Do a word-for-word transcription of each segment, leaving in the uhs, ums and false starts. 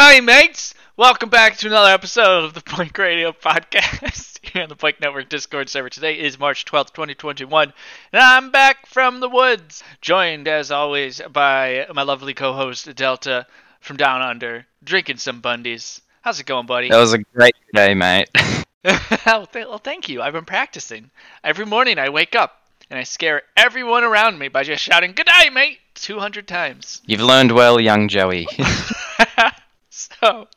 Howdy, mates! Welcome back to another episode of the Point Radio Podcast here on the Polk Network Discord server. Today is March twelfth, twenty twenty-one, and I'm back from the woods, joined as always by my lovely co-host Delta from Down Under, drinking some Bundies. How's it going, buddy? That was a great day, mate. well, th- well, thank you. I've been practicing. Every morning I wake up and I scare everyone around me by just shouting, "Good day, mate!" two hundred times. You've learned well, young Joey. So,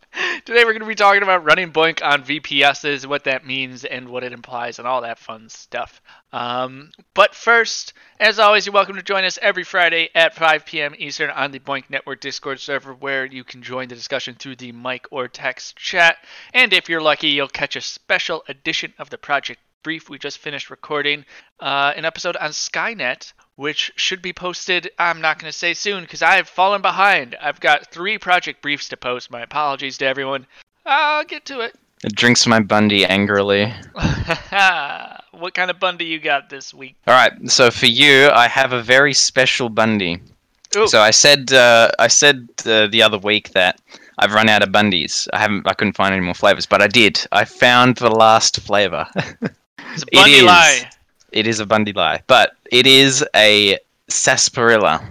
today we're going to be talking about running BOINC on V P Ss, what that means and what it implies and all that fun stuff. Um, but first, as always, you're welcome to join us every Friday at five p.m. Eastern on the BOINC Network Discord server, where you can join the discussion through the mic or text chat. And if you're lucky, you'll catch a special edition of the Project Brief. We just finished recording uh, an episode on Skynet, which should be posted, I'm not going to say soon, because I've fallen behind. I've got three project briefs to post. My apologies to everyone. I'll get to it. It drinks my Bundy angrily. What kind of Bundy you got this week? All right, so for you, I have a very special Bundy. Ooh. So I said uh, I said uh, the other week that I've run out of Bundies. I haven't. I couldn't find any more flavors, but I did. I found the last flavor. It's a Bundy it lie. It is a Bundy lie, but it is a sarsaparilla.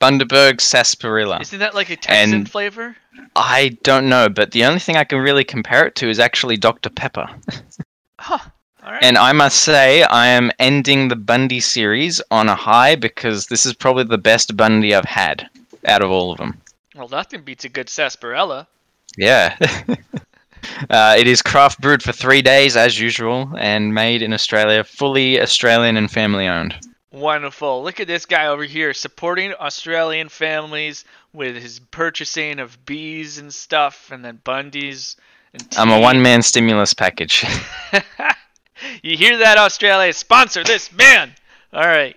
Bundaberg sarsaparilla. Isn't that like a Texan and flavor? I don't know, but the only thing I can really compare it to is actually Doctor Pepper. Huh. All right. And I must say, I am ending the Bundy series on a high, because this is probably the best Bundy I've had out of all of them. Well, nothing beats a good sarsaparilla. Yeah. Uh, it is craft brewed for three days, as usual, and made in Australia, fully Australian and family-owned. Wonderful. Look at this guy over here, supporting Australian families with his purchasing of bees and stuff, and then Bundies. And I'm a one-man stimulus package. You hear that, Australia? Sponsor this man! All right.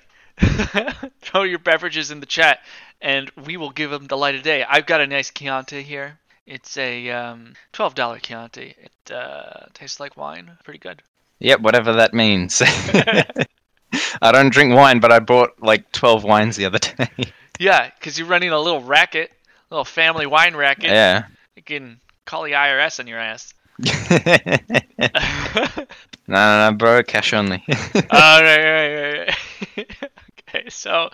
Throw your beverages in the chat, and we will give them the light of day. I've got a nice Chianti here. It's a um, twelve dollars Chianti. It uh, tastes like wine. Pretty good. Yep, whatever that means. I don't drink wine, but I bought like twelve wines the other day. Yeah, because you're running a little racket, a little family wine racket. Yeah. You can call the I R S on your ass. No, no, no, bro. Cash only. Oh, right, right, right. Okay, so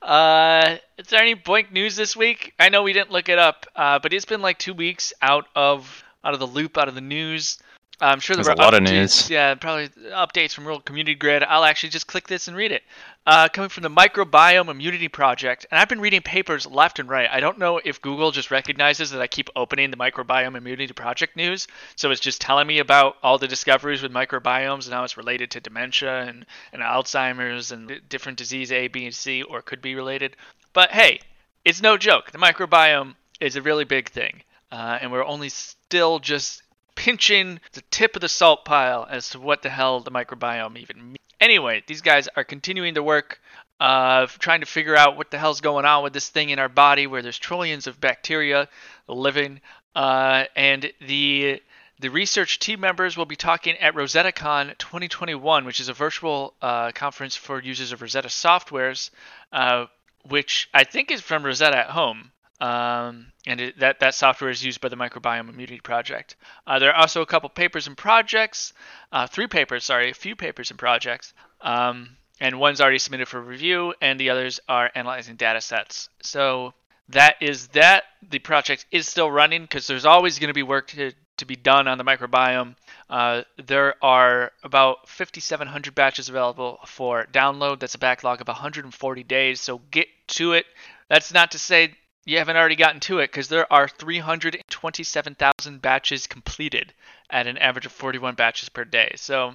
uh, is there any BOINC news this week? I know we didn't look it up, uh, but it's been like two weeks out of out of the loop, out of the news. I'm sure there There's were a lot updates, of news. Yeah, probably updates from World Community Grid. I'll actually just click this and read it. Uh, coming from the Microbiome Immunity Project, and I've been reading papers left and right. I don't know if Google just recognizes that I keep opening the Microbiome Immunity Project news, so it's just telling me about all the discoveries with microbiomes and how it's related to dementia and, and Alzheimer's and different disease A, B, and C, or could be related. But hey, it's no joke. The microbiome is a really big thing, uh, and we're only still just pinching the tip of the salt pile as to what the hell the microbiome even means. Anyway, these guys are continuing to work of trying to figure out what the hell's going on with this thing in our body, where there's trillions of bacteria living. Uh, and the the research team members will be talking at RosettaCon twenty twenty-one, which is a virtual uh, conference for users of Rosetta softwares, uh, which I think is from Rosetta at Home. Um, and it, that, that software is used by the Microbiome Immunity Project. Uh, there are also a couple papers and projects, uh, three papers, sorry, a few papers and projects, um, and one's already submitted for review, and the others are analyzing data sets. So that is that. The project is still running, because there's always going to be work to, to be done on the microbiome. Uh, there are about fifty-seven hundred batches available for download. That's a backlog of one hundred forty days, so get to it. That's not to say you haven't already gotten to it, because there are three hundred twenty-seven thousand batches completed at an average of forty-one batches per day. So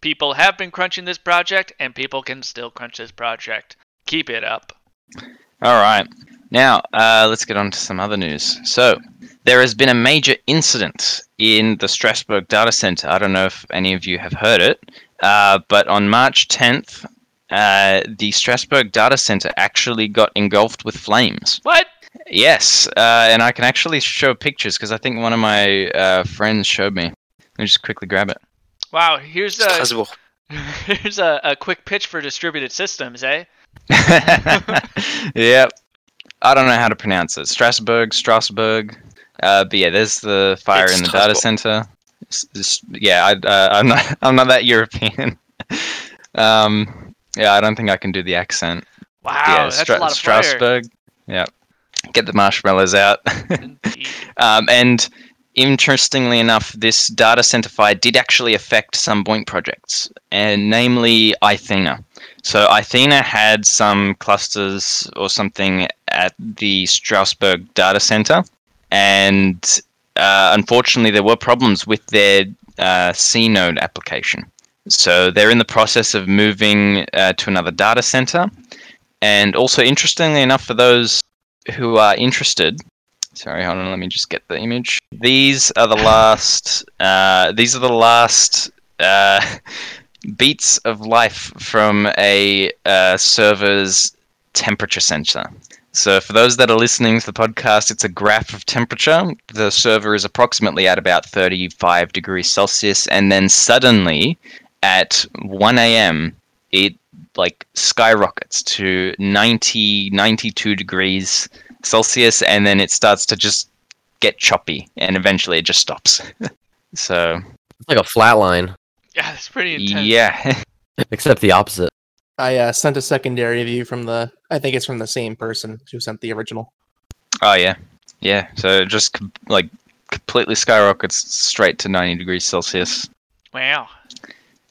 people have been crunching this project, and people can still crunch this project. Keep it up. All right. Now, uh, let's get on to some other news. So there has been a major incident in the Strasbourg data center. I don't know if any of you have heard it, uh, but on March tenth, uh, the Strasbourg data center actually got engulfed with flames. What? Yes, uh, and I can actually show pictures, because I think one of my uh, friends showed me. Let me just quickly grab it. Wow, here's a here's a, a quick pitch for distributed systems, eh? Yep. I don't know how to pronounce it. Strasbourg, Strasbourg. Uh, but yeah, there's the fire it's in the terrible. data center. It's, it's, yeah, I, uh, I'm not. I'm not that European. um, yeah, I don't think I can do the accent. Wow, yeah, that's Stra- a lot of fire. Strasbourg. Yeah, get the marshmallows out. um, and interestingly enough, this data center fire did actually affect some BOINC projects, and namely Ithena. So Ithena had some clusters or something at the Strasbourg data center, and uh, unfortunately there were problems with their uh, C node application. So they're in the process of moving uh, to another data center. And also, interestingly enough, for those who are interested, sorry, hold on, let me just get the image. These are the last. Uh, these are the last uh, beats of life from a uh, server's temperature sensor. So, for those that are listening to the podcast, it's a graph of temperature. The server is approximately at about thirty-five degrees Celsius, and then suddenly, at one a.m., it like skyrockets to ninety, ninety-two degrees Celsius, and then it starts to just get choppy, and eventually it just stops. So it's like a flat line. Yeah, it's pretty intense. Yeah, except the opposite. I uh, sent a secondary view from the. I think it's from the same person who sent the original. Oh yeah, yeah. So it just com- like completely skyrockets straight to ninety degrees Celsius. Wow.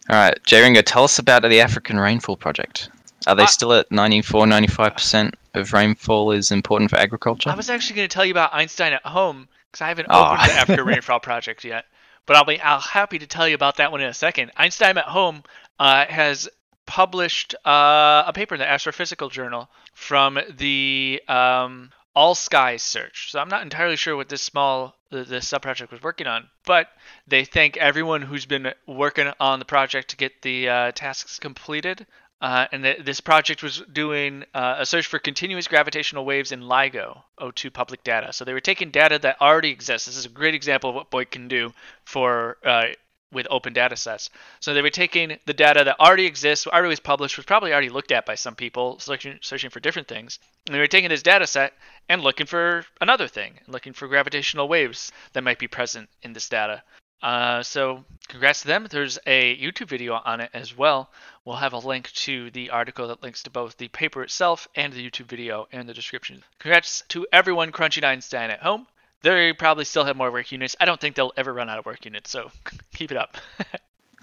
All right, J-Ringo, tell us about the African Rainfall Project. Are they uh, still at ninety-four, ninety-five percent of rainfall is important for agriculture? I was actually going to tell you about Einstein at Home, because I haven't oh. opened the African Rainfall Project yet. But I'll be I'll happy to tell you about that one in a second. Einstein at Home uh, has published uh, a paper in the Astrophysical Journal from the um, All Skies search. So I'm not entirely sure what this small... the sub-project was working on, but they thank everyone who's been working on the project to get the uh, tasks completed. Uh, and th- this project was doing uh, a search for continuous gravitational waves in LIGO O two public data. So they were taking data that already exists. This is a great example of what BOINC can do for uh, with open data sets. So they were taking the data that already exists, already was published, was probably already looked at by some people searching, searching for different things. And they were taking this data set and looking for another thing, looking for gravitational waves that might be present in this data. Uh, so congrats to them. There's a YouTube video on it as well. We'll have a link to the article that links to both the paper itself and the YouTube video in the description. Congrats to everyone crunching Einstein at home. They probably still have more work units. I don't think they'll ever run out of work units, so keep it up.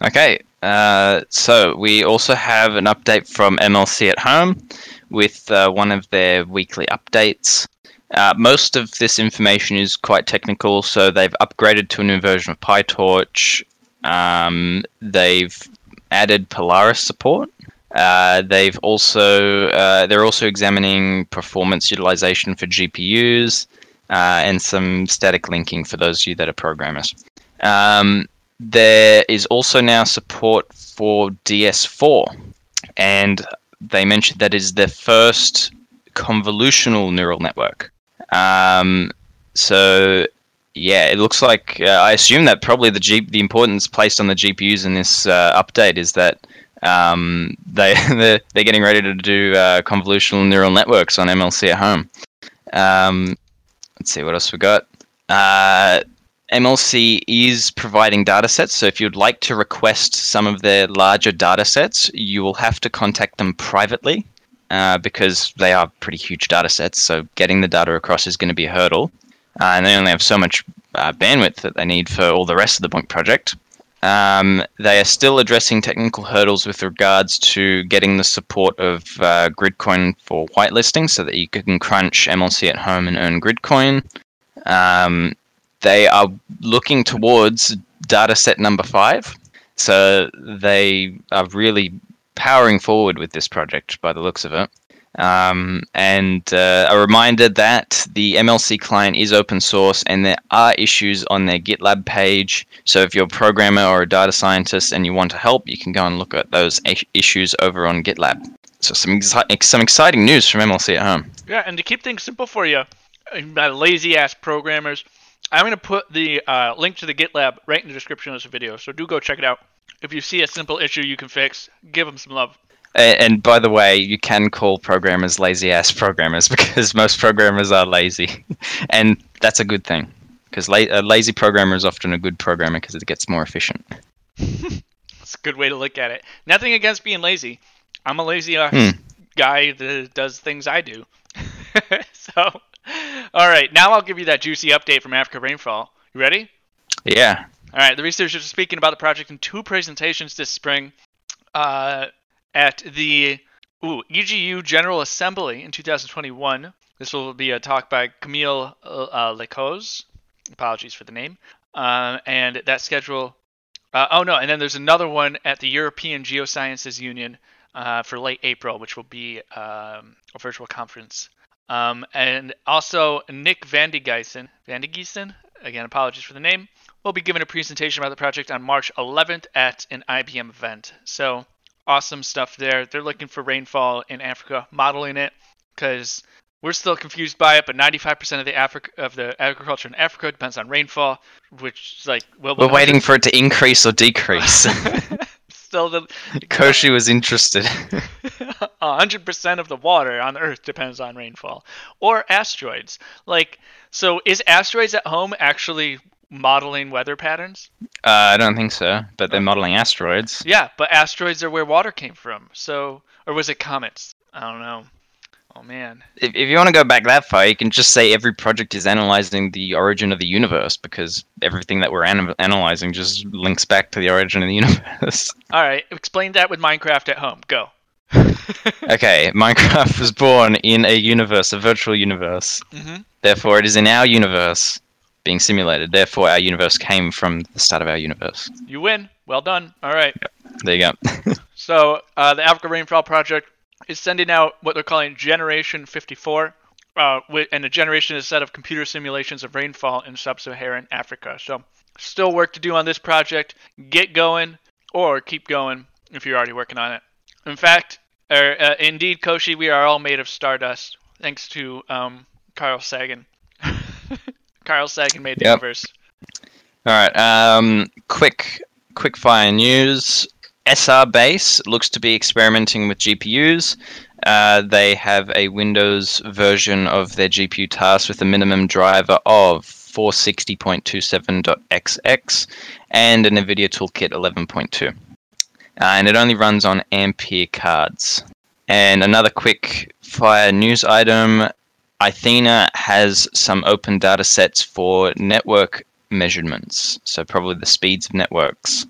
Okay, uh, so we also have an update from M L C at Home with uh, one of their weekly updates. Uh, most of this information is quite technical, so they've upgraded to a new version of PyTorch. Um, they've added Polaris support. Uh, they've also uh, they're also examining performance utilization for G P Us. Uh, and some static linking for those of you that are programmers. Um, there is also now support for D S four, and they mentioned that is the first convolutional neural network. Um, so, yeah, it looks like uh, I assume that probably the G- the importance placed on the G P Us in this uh, update is that um, they they're, they're getting ready to do uh, convolutional neural networks on M L C at home. Um, Let's see what else we got. Uh, M L C is providing data sets, so if you'd like to request some of their larger data sets, you will have to contact them privately uh, because they are pretty huge data sets, so getting the data across is going to be a hurdle. Uh, and they only have so much uh, bandwidth that they need for all the rest of the BOINC project. Um, they are still addressing technical hurdles with regards to getting the support of uh, Gridcoin for whitelisting so that you can crunch M L C at home and earn Gridcoin. Um, they are looking towards data set number five. So they are really powering forward with this project by the looks of it. Um, and uh, a reminder that the M L C client is open source and there are issues on their GitLab page. So if you're a programmer or a data scientist and you want to help, you can go and look at those issues over on GitLab. So some exi- some exciting news from M L C at home. Yeah, and to keep things simple for you, my lazy ass programmers, I'm going to put the uh, link to the GitLab right in the description of this video. So do go check it out. If you see a simple issue you can fix, give them some love. And by the way, you can call programmers lazy ass programmers because most programmers are lazy, and that's a good thing. Because la- a lazy programmer is often a good programmer because it gets more efficient. That's a good way to look at it. Nothing against being lazy. I'm a lazy uh, mm. guy that does things I do. So, all right. Now I'll give you that juicy update from Africa Rainfall. You ready? Yeah. All right. The researchers are speaking about the project in two presentations this spring uh, at the ooh, E G U General Assembly in two thousand twenty-one. This will be a talk by Camille uh, Lacose. Apologies for the name. Uh, and that schedule. Uh, oh, no. And then there's another one at the European Geosciences Union uh, for late April, which will be um, a virtual conference. Um, and also Nick Vandeguissen, Vandeguissen, again, apologies for the name, will be giving a presentation about the project on March eleventh at an I B M event. So awesome stuff there. They're looking for rainfall in Africa, modeling it, because we're still confused by it, but ninety-five percent of the Africa, of the agriculture in Africa depends on rainfall, which is like... Well, we're waiting for it to increase or decrease. Still the... Koshi was interested. one hundred percent of the water on Earth depends on rainfall. Or asteroids. Like, so is Asteroids at Home actually modeling weather patterns? Uh, I don't think so, but they're modeling asteroids. Yeah, but asteroids are where water came from. So, or was it comets? I don't know. Oh, man. If, if you want to go back that far, you can just say every project is analyzing the origin of the universe, because everything that we're an- analyzing just links back to the origin of the universe. All right. Explain that with Minecraft at Home. Go. Okay. Minecraft was born in a universe, a virtual universe. Mm-hmm. Therefore, it is in our universe being simulated. Therefore, our universe came from the start of our universe. You win. Well done. All right. Yep. There you go. So, uh, the Africa Rainfall Project is sending out what they're calling Generation fifty-four, uh, and the generation is a set of computer simulations of rainfall in sub-Saharan Africa. So still work to do on this project. Get going, or keep going if you're already working on it. In fact, er, uh, indeed, Koshi, we are all made of stardust, thanks to um, Carl Sagan. Carl Sagan made the yep. universe. All right, um, quick, quick fire news. S R Base looks to be experimenting with G P Us. Uh, they have a Windows version of their G P U task with a minimum driver of four sixty point two seven dot x x and a NVIDIA Toolkit eleven point two. Uh, and it only runs on Ampere cards. And another quick fire news item, Ithena has some open data sets for network measurements, so probably the speeds of networks.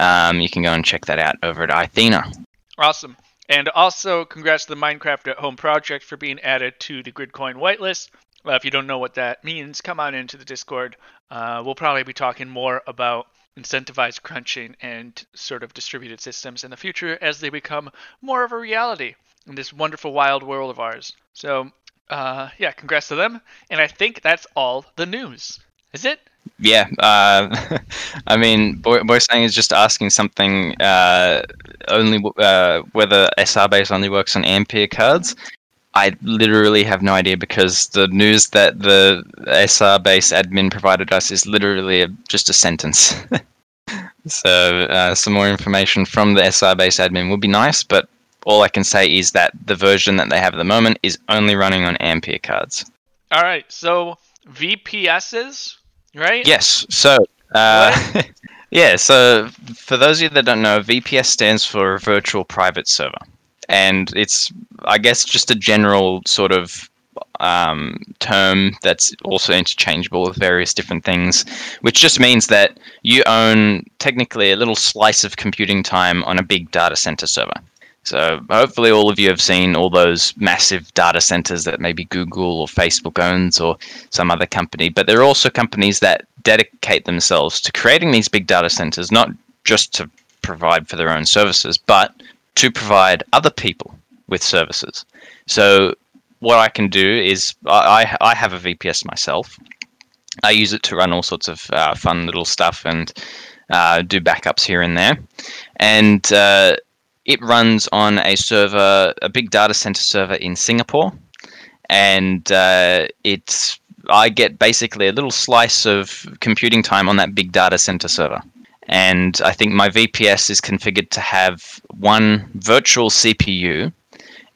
Um, you can go and check that out over at Ithena. Awesome. And also, congrats to the Minecraft at Home project for being added to the Gridcoin whitelist. Well, if you don't know what that means, come on into the Discord. Uh, we'll probably be talking more about incentivized crunching and sort of distributed systems in the future as they become more of a reality in this wonderful wild world of ours. So, uh, yeah, congrats to them. And I think that's all the news. Is it? Yeah, uh, I mean, Boy, Boy Sang is just asking something uh, only uh, whether S R Base only works on Ampere cards. I literally have no idea because the news that the S R Base admin provided us is literally a, just a sentence. So uh, some more information from the S R Base admin would be nice, but all I can say is that the version that they have at the moment is only running on Ampere cards. All right, so V P Ss? Right? Yes. So, uh, yeah. So, for those of you that don't know, V P S stands for a virtual private server, and it's, I guess, just a general sort of um, term that's also interchangeable with various different things, which just means that you own technically a little slice of computing time on a big data center server. So hopefully all of you have seen all those massive data centers that maybe Google or Facebook owns or some other company. But there are also companies that dedicate themselves to creating these big data centers, not just to provide for their own services, but to provide other people with services. So what I can do is I, I have a V P S myself. I use it to run all sorts of uh, fun little stuff and uh, do backups here and there. And... Uh, It runs on a server, a big data center server in Singapore, and uh, it's I get basically a little slice of computing time on that big data center server. And I think my V P S is configured to have one virtual C P U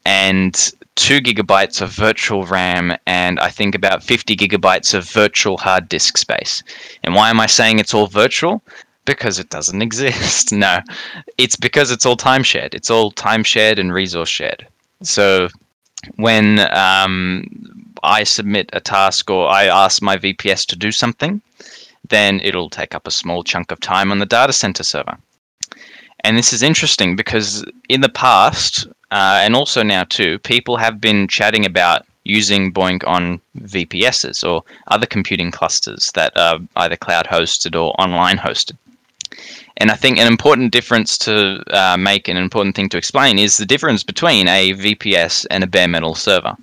and two gigabytes of virtual RAM and I think about fifty gigabytes of virtual hard disk space. And why am I saying it's all virtual? Because it doesn't exist. No, it's because it's all time shared. It's all time shared and resource shared. So when um, I submit a task or I ask my V P S to do something, then it'll take up a small chunk of time on the data center server. And this is interesting because in the past, uh, and also now too, people have been chatting about using BOINC on V P Ss or other computing clusters that are either cloud-hosted or online-hosted. And I think an important difference to uh, make, an important thing to explain, is the difference between a V P S and a bare metal server,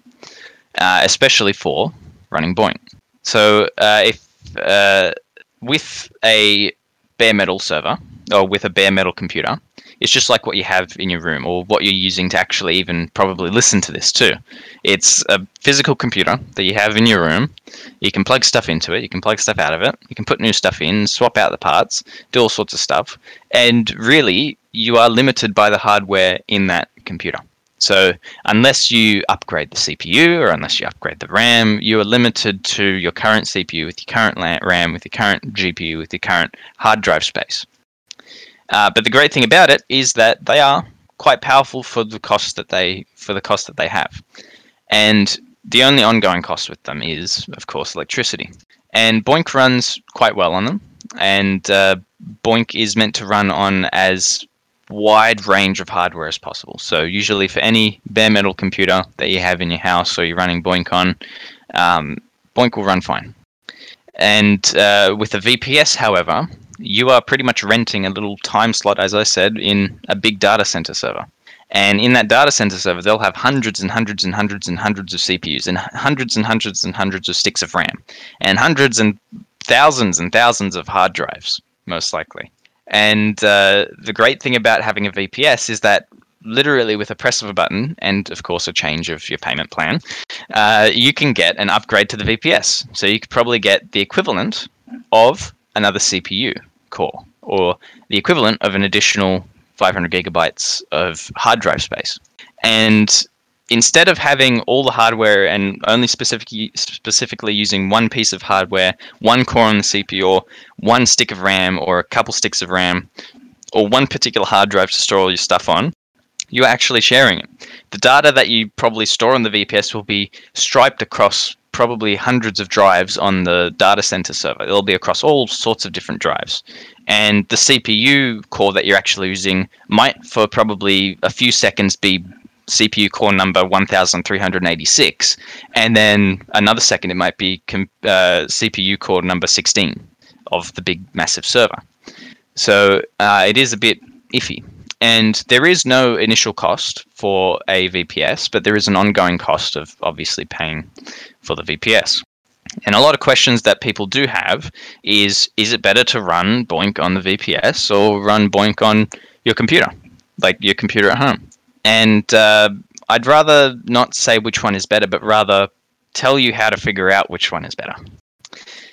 uh, especially for running BOINC. So uh, if uh, with a bare metal server, or with a bare metal computer, it's just like what you have in your room or what you're using to actually even probably listen to this too. It's a physical computer that you have in your room. You can plug stuff into it. You can plug stuff out of it. You can put new stuff in, swap out the parts, do all sorts of stuff. And really, you are limited by the hardware in that computer. So unless you upgrade the C P U or unless you upgrade the RAM, you are limited to your current C P U with your current RAM, with your current G P U, with your current hard drive space. Uh, but the great thing about it is that they are quite powerful for the cost that they for the cost that they have, and the only ongoing cost with them is, of course, electricity. And BOINC runs quite well on them, and uh, BOINC is meant to run on as wide range of hardware as possible. So usually, for any bare metal computer that you have in your house or you're running BOINC on, um, BOINC will run fine. And uh, with a V P S, however, you are pretty much renting a little time slot, as I said, in a big data center server. And in that data center server, they'll have hundreds and hundreds and hundreds and hundreds of C P Us and hundreds and hundreds and hundreds of sticks of RAM and hundreds and thousands and thousands of hard drives, most likely. And uh, the great thing about having a V P S is that literally with a press of a button and, of course, a change of your payment plan, uh, you can get an upgrade to the V P S. So you could probably get the equivalent of another C P U core, or the equivalent of an additional five hundred gigabytes of hard drive space. And instead of having all the hardware and only specifically specifically using one piece of hardware, one core on the C P U, or one stick of RAM, or a couple sticks of RAM, or one particular hard drive to store all your stuff on, you're actually sharing it. The data that you probably store on the V P S will be striped across probably hundreds of drives on the data center server. It'll be across all sorts of different drives. And the C P U core that you're actually using might, for probably a few seconds, be C P U core number one thousand three hundred eighty-six. And then another second, it might be uh, C P U core number sixteen of the big, massive server. So uh, it is a bit iffy. And there is no initial cost for a V P S, but there is an ongoing cost of obviously paying for the V P S. And a lot of questions that people do have is, is it better to run BOINC on the V P S or run BOINC on your computer, like your computer at home? And uh, I'd rather not say which one is better, but rather tell you how to figure out which one is better.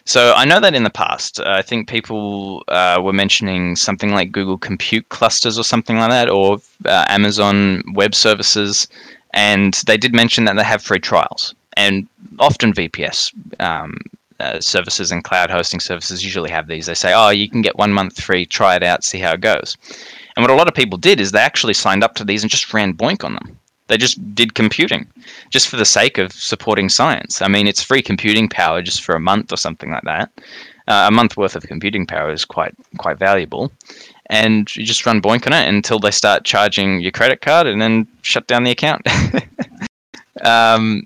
So I know that in the past, uh, I think people uh, were mentioning something like Google Compute clusters or something like that, or uh, Amazon Web Services, and they did mention that they have free trials. And often V P S um, uh, services and cloud hosting services usually have these. They say, oh, you can get one month free, try it out, see how it goes. And what a lot of people did is they actually signed up to these and just ran BOINC on them. They just did computing just for the sake of supporting science. I mean, it's free computing power just for a month or something like that. Uh, a month worth of computing power is quite quite valuable. And you just run BOINC on it until they start charging your credit card and then shut down the account. um,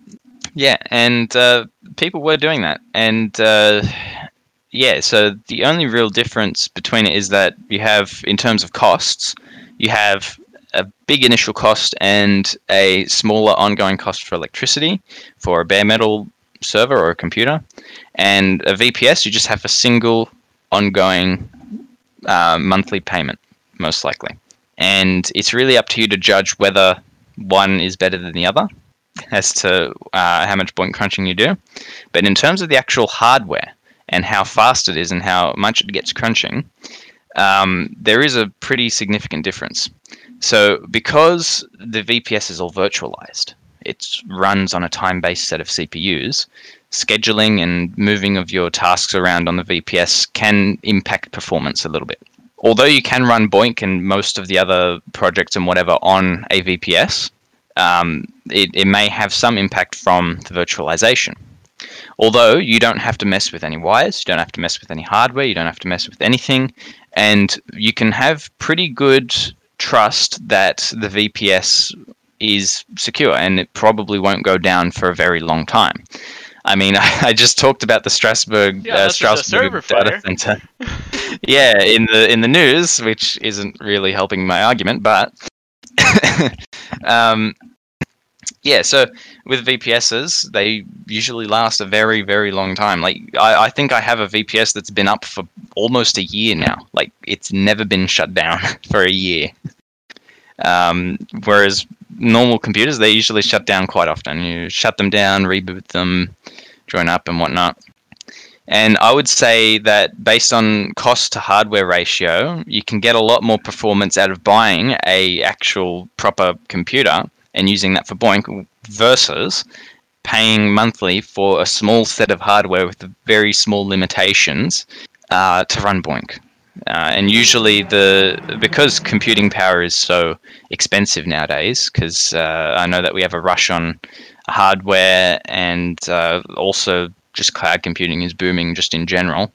yeah, and uh, people were doing that. And uh, yeah, so the only real difference between it is that you have, in terms of costs, you have a big initial cost and a smaller ongoing cost for electricity for a bare metal server or a computer. And a V P S, you just have a single ongoing uh, monthly payment, most likely. And it's really up to you to judge whether one is better than the other as to uh, how much BOINC crunching you do. But in terms of the actual hardware and how fast it is and how much it gets crunching, um, there is a pretty significant difference. So because the V P S is all virtualized, it runs on a time-based set of C P Us, scheduling and moving of your tasks around on the V P S can impact performance a little bit. Although you can run BOINC and most of the other projects and whatever on a V P S, um, it, it may have some impact from the virtualization. Although you don't have to mess with any wires, you don't have to mess with any hardware, you don't have to mess with anything, and you can have pretty good trust that the V P S is secure and it probably won't go down for a very long time. I mean, I, I just talked about the Strasbourg yeah, uh, Strasbourg data center. yeah, in the in the news, which isn't really helping my argument, but um, yeah. So with V P Ss, they usually last a very, very long time. Like I, I think I have a V P S that's been up for almost a year now. Like it's never been shut down for a year. Um, whereas normal computers, they usually shut down quite often. You shut them down, reboot them, join up and whatnot. And I would say that based on cost to hardware ratio, you can get a lot more performance out of buying a actual proper computer and using that for BOINC versus paying monthly for a small set of hardware with very small limitations uh, to run BOINC. Uh, and usually, the because computing power is so expensive nowadays, because uh, I know that we have a rush on hardware, and uh, also just cloud computing is booming just in general.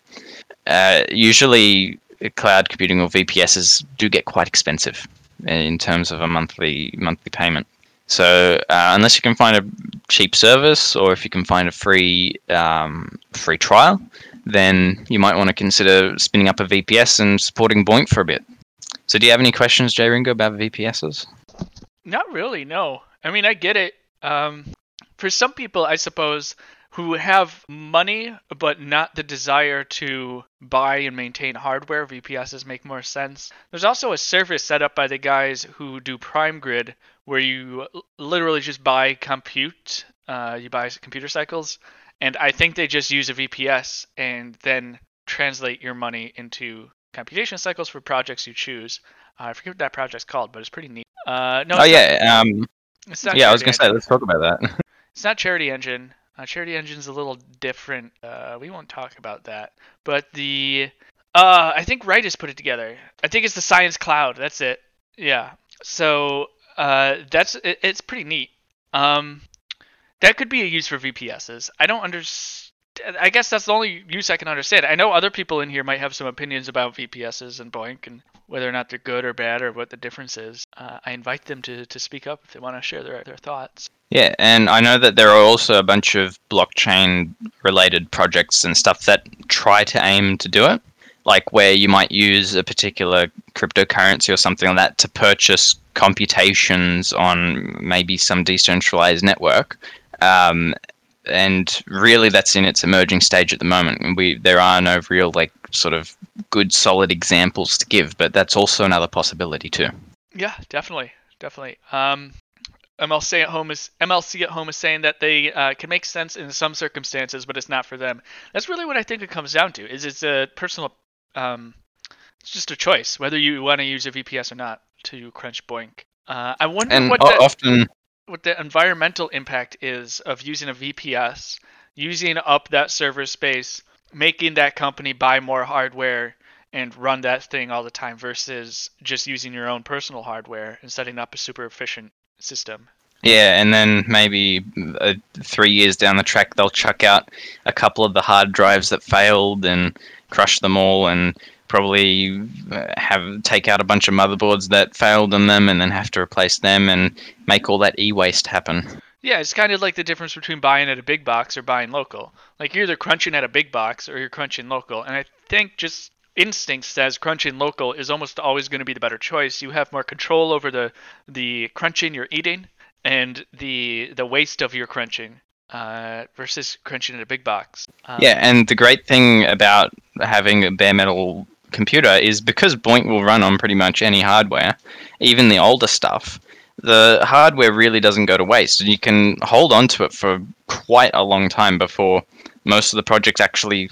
Uh, usually, cloud computing or V P Ss do get quite expensive in terms of a monthly monthly payment. So uh, unless you can find a cheap service, or if you can find a free um, free trial, then you might want to consider spinning up a V P S and supporting BOINC for a bit. So do you have any questions, J. Ringo, about V P Ss? Not really, no. I mean, I get it. Um, for some people, I suppose, who have money but not the desire to buy and maintain hardware, V P Ss make more sense. There's also a service set up by the guys who do Prime Grid, where you literally just buy compute, uh, you buy computer cycles, and I think they just use a V P S and then translate your money into computation cycles for projects you choose. Uh, I forget what that project's called, but it's pretty neat. Uh, no, oh, it's yeah. Not, um, it's not yeah, I was going to say, let's talk about that. It's not Charity Engine. Uh, Charity Engine's a little different. Uh, we won't talk about that. But the... Uh, I think Wright has put it together. I think it's the Science Cloud. That's it. Yeah. So uh, that's it, it's pretty neat. Um... That could be a use for V P Ss. I don't understand. I guess that's the only use I can understand. I know other people in here might have some opinions about V P Ss and BOINC and whether or not they're good or bad or what the difference is. Uh, I invite them to, to speak up if they want to share their, their thoughts. Yeah, and I know that there are also a bunch of blockchain-related projects and stuff that try to aim to do it, like where you might use a particular cryptocurrency or something like that to purchase computations on maybe some decentralized network. Um, and really that's in its emerging stage at the moment. And we, there are no real like sort of good solid examples to give, but that's also another possibility too. Yeah, definitely. Definitely. Um, M L C at Home is M L C at Home is saying that they uh, can make sense in some circumstances, but it's not for them. That's really what I think it comes down to is it's a personal, um, it's just a choice whether you want to use a V P S or not to crunch BOINC. Uh, I wonder and what o- that... often... what the environmental impact is of using a V P S, using up that server space, making that company buy more hardware and run that thing all the time versus just using your own personal hardware and setting up a super efficient system. Yeah, and then maybe uh, three years down the track, they'll chuck out a couple of the hard drives that failed and crush them all and probably have take out a bunch of motherboards that failed on them and then have to replace them and make all that e-waste happen. Yeah, it's kind of like the difference between buying at a big box or buying local. Like you're either crunching at a big box or you're crunching local. And I think just instinct says crunching local is almost always going to be the better choice. You have more control over the, the crunching you're eating and the the waste of your crunching. Uh, versus crunching at a big box. Um, yeah, and the great thing about having a bare metal computer is because BOINC will run on pretty much any hardware, even the older stuff, the hardware really doesn't go to waste. You can hold on to it for quite a long time before most of the projects actually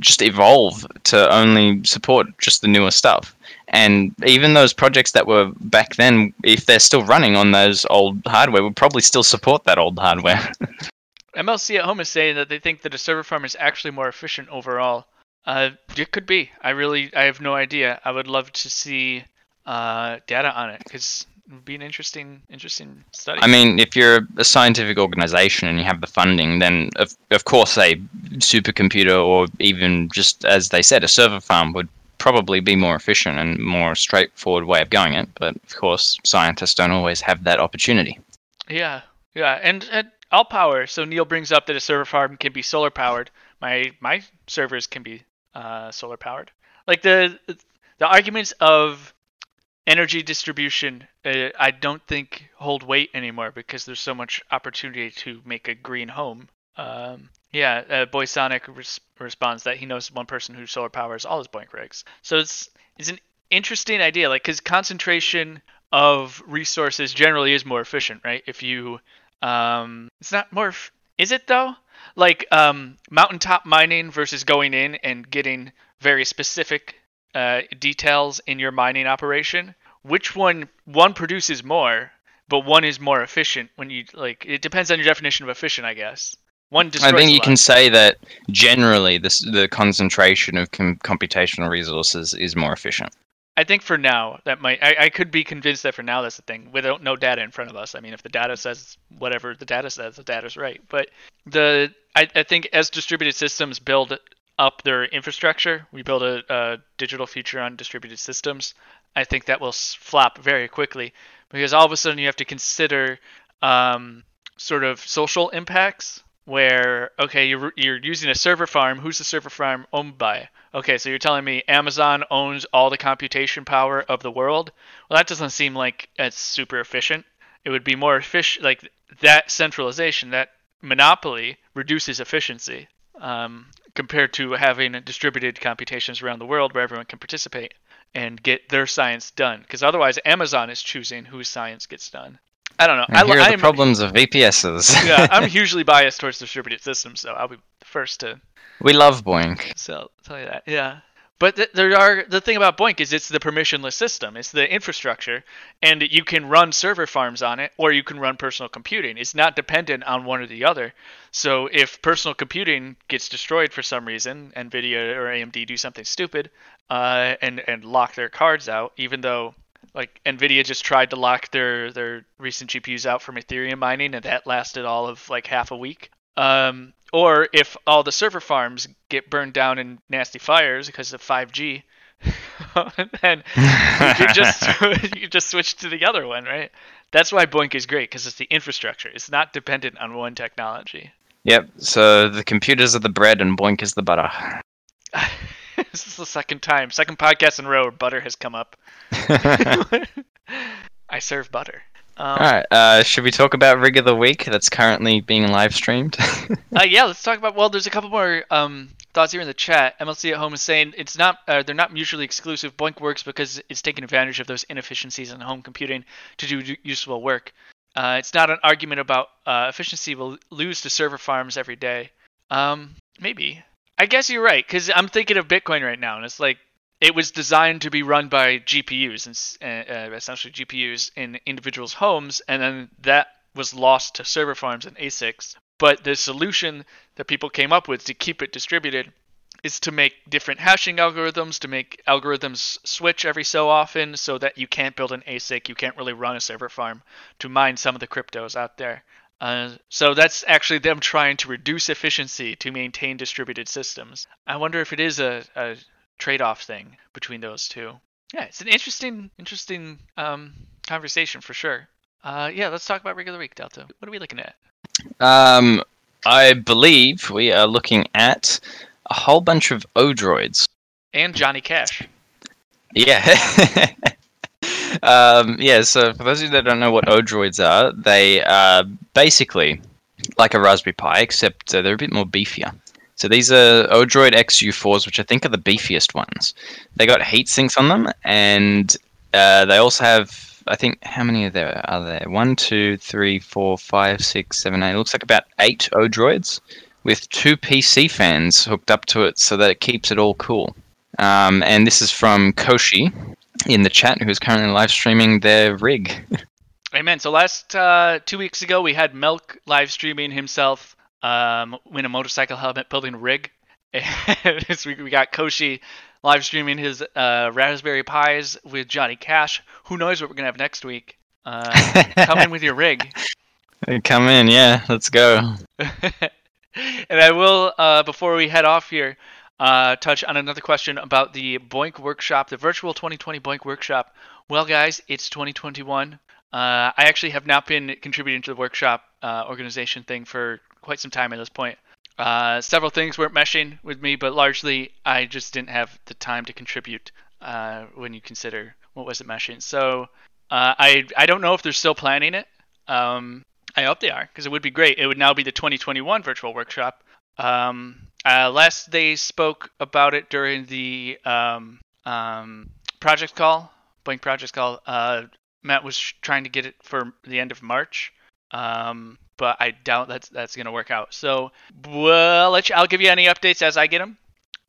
just evolve to only support just the newer stuff. And even those projects that were back then, if they're still running on those old hardware, would probably still support that old hardware. M L C at Home is saying that they think that a server farm is actually more efficient overall. Uh, it could be. I really, I have no idea. I would love to see uh, data on it, because it would be an interesting, interesting study. I mean, if you're a scientific organization and you have the funding, then of of course a supercomputer, or even just, as they said, a server farm would probably be more efficient and more straightforward way of going it. But of course, scientists don't always have that opportunity. Yeah, yeah, and and all power. So Neil brings up that a server farm can be solar powered. My my servers can be uh, solar powered. Like the the arguments of energy distribution, uh, I don't think hold weight anymore, because there's so much opportunity to make a green home. Um, yeah, uh, Boysonic res- responds that he knows one person who solar powers all his BOINC rigs. So it's it's an interesting idea, like, because concentration of resources generally is more efficient, right? If you, um, it's not more, f- is it though? Like um, mountaintop mining versus going in and getting very specific Uh, details in your mining operation, which one one produces more, but one is more efficient when you, like, it depends on your definition of efficient, I guess. One destroys I think you can say that generally this, the concentration of com- computational resources is more efficient. I think for now that might, I, I could be convinced that for now that's the thing, without no data in front of us. I mean, if the data says whatever the data says, the data's right. But the I, I think as distributed systems build up their infrastructure, we build a, a digital future on distributed systems, I think that will flop very quickly, because all of a sudden you have to consider um, sort of social impacts, where, okay, you're, you're using a server farm. Who's the server farm owned by? Okay, so you're telling me Amazon owns all the computation power of the world? Well, that doesn't seem like it's super efficient. It would be more efficient, like that centralization, that monopoly reduces efficiency. Um, compared to having distributed computations around the world where everyone can participate and get their science done. Because otherwise, Amazon is choosing whose science gets done. I don't know. And I, here are the I'm, problems of V P Ss. Yeah, I'm hugely biased towards distributed systems, so I'll be the first to... We love BOINC. So I'll tell you that, yeah. But th- there are the thing about BOINC is it's the permissionless system. It's the infrastructure, and you can run server farms on it, or you can run personal computing. It's not dependent on one or the other. So if personal computing gets destroyed for some reason, NVIDIA or A M D do something stupid uh, and and lock their cards out, even though like NVIDIA just tried to lock their, their recent G P Us out from Ethereum mining, and that lasted all of like half a week. Um, or if all the server farms get burned down in nasty fires because of five G, then you just you just switch to the other one, right? That's why BOINC is great, because it's the infrastructure. It's not dependent on one technology. Yep, so the computers are the bread and BOINC is the butter. This is the second time, second podcast in a row where butter has come up. I serve butter. Um, All right, uh, should we talk about Rig of the Week that's currently being live streamed? uh, yeah, let's talk about, well, there's a couple more um, thoughts here in the chat. M L C at Home is saying it's not uh, they're not mutually exclusive. BOINC works because it's taking advantage of those inefficiencies in home computing to do useful work. Uh, it's not an argument about uh, efficiency will lose to server farms every day. Um, maybe. I guess you're right, because I'm thinking of Bitcoin right now, and it's like, it was designed to be run by G P Us, and uh, essentially G P Us in individuals' homes, and then that was lost to server farms and A S I Cs. But the solution that people came up with to keep it distributed is to make different hashing algorithms, to make algorithms switch every so often, so that you can't build an A S I C, you can't really run a server farm to mine some of the cryptos out there. Uh, so that's actually them trying to reduce efficiency to maintain distributed systems. I wonder if it is a... a trade-off thing between those two. Yeah, it's an interesting interesting um conversation for sure. Uh yeah, let's talk about Rig of the Week, Delta. What are we looking at? Um I believe we are looking at a whole bunch of Odroids. And Johnny Cash. Yeah. um yeah, so for those of you that don't know what Odroids are, they are basically like a Raspberry Pi, except uh, they're a bit more beefier. So these are Odroid X U fours, which I think are the beefiest ones. They got heat sinks on them, and uh, they also have, I think, how many are there? Are there one, two, three, four, five, six, seven, eight? It looks like about eight Odroids with two P C fans hooked up to it so that it keeps it all cool. Um, and this is from Koshi in the chat, who's currently live streaming their rig. Amen. So last uh, two weeks ago, we had Melk live streaming himself um, in a motorcycle helmet building a rig. And this week we got Koshi live streaming his uh, Raspberry Pis with Johnny Cash. Who knows what we're going to have next week? Uh, come in with your rig. Come in, yeah. Let's go. And I will, uh, before we head off here, uh, touch on another question about the BOINC workshop, the virtual twenty twenty BOINC workshop. Well, guys, it's twenty twenty-one. Uh, I actually have not been contributing to the workshop uh, organization thing for quite some time at this point. Uh, several things weren't meshing with me, but largely I just didn't have the time to contribute uh, when you consider what wasn't meshing. So uh, I I don't know if they're still planning it. Um, I hope they are, because it would be great. It would now be the twenty twenty-one virtual workshop. Um, uh, last they spoke about it during the um, um, project call, BOINC project call. Uh, Matt was trying to get it for the end of March. Um, but I doubt that's that's going to work out. So well, let you, I'll give you any updates as I get them.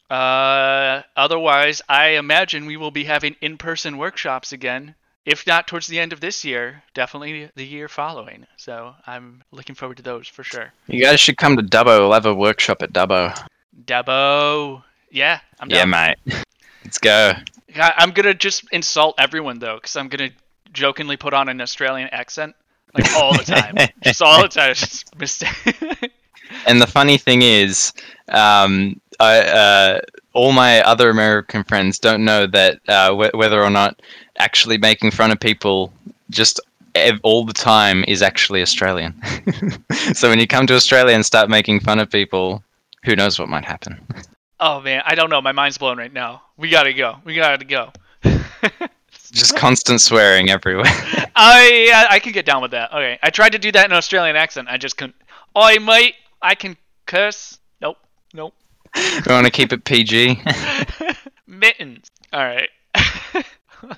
Uh, otherwise, I imagine we will be having in-person workshops again, if not towards the end of this year, definitely the year following. So I'm looking forward to those for sure. You guys should come to Dubbo. We'll have a workshop at Dubbo. Dubbo. Yeah, I'm down. Yeah, mate. Let's go. I'm going to just insult everyone, though, because I'm going to jokingly put on an Australian accent. Like all the time, just all the time. Just mistake. And the funny thing is, um, I, uh, all my other American friends don't know that uh, wh- whether or not actually making fun of people just ev- all the time is actually Australian. So when you come to Australia and start making fun of people, who knows what might happen? Oh man, I don't know. My mind's blown right now. We gotta go. We gotta go. Just constant swearing everywhere. I uh, I can get down with that. Okay, I tried to do that in an Australian accent. I just couldn't. Oi, mate, I can curse. Nope, nope. We want to keep it P G. Mittens. All right.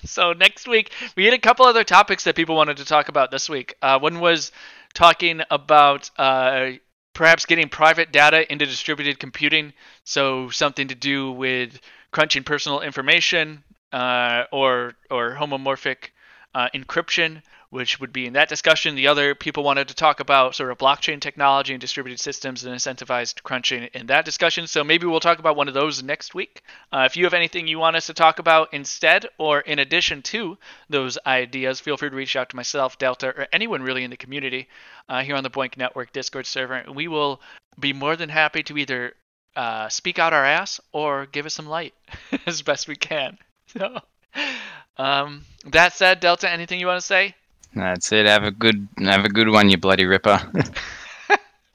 So next week, we had a couple other topics that people wanted to talk about this week. Uh, one was talking about uh, perhaps getting private data into distributed computing. So something to do with crunching personal information. Uh, or or homomorphic uh, encryption, which would be in that discussion. The other people wanted to talk about sort of blockchain technology and distributed systems and incentivized crunching in that discussion. So maybe we'll talk about one of those next week. Uh, if you have anything you want us to talk about instead or in addition to those ideas, feel free to reach out to myself, Delta, or anyone really in the community uh, here on the BOINC Network Discord server. And we will be more than happy to either uh, speak out our ass or give us some light as best we can. So, um, that said, Delta, anything you want to say? That's it. Have a good, have a good one, you bloody ripper.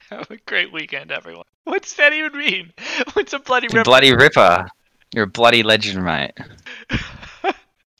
Have a great weekend, everyone. What's that even mean? What's a bloody ripper? Bloody ripper. You're a bloody legend, mate.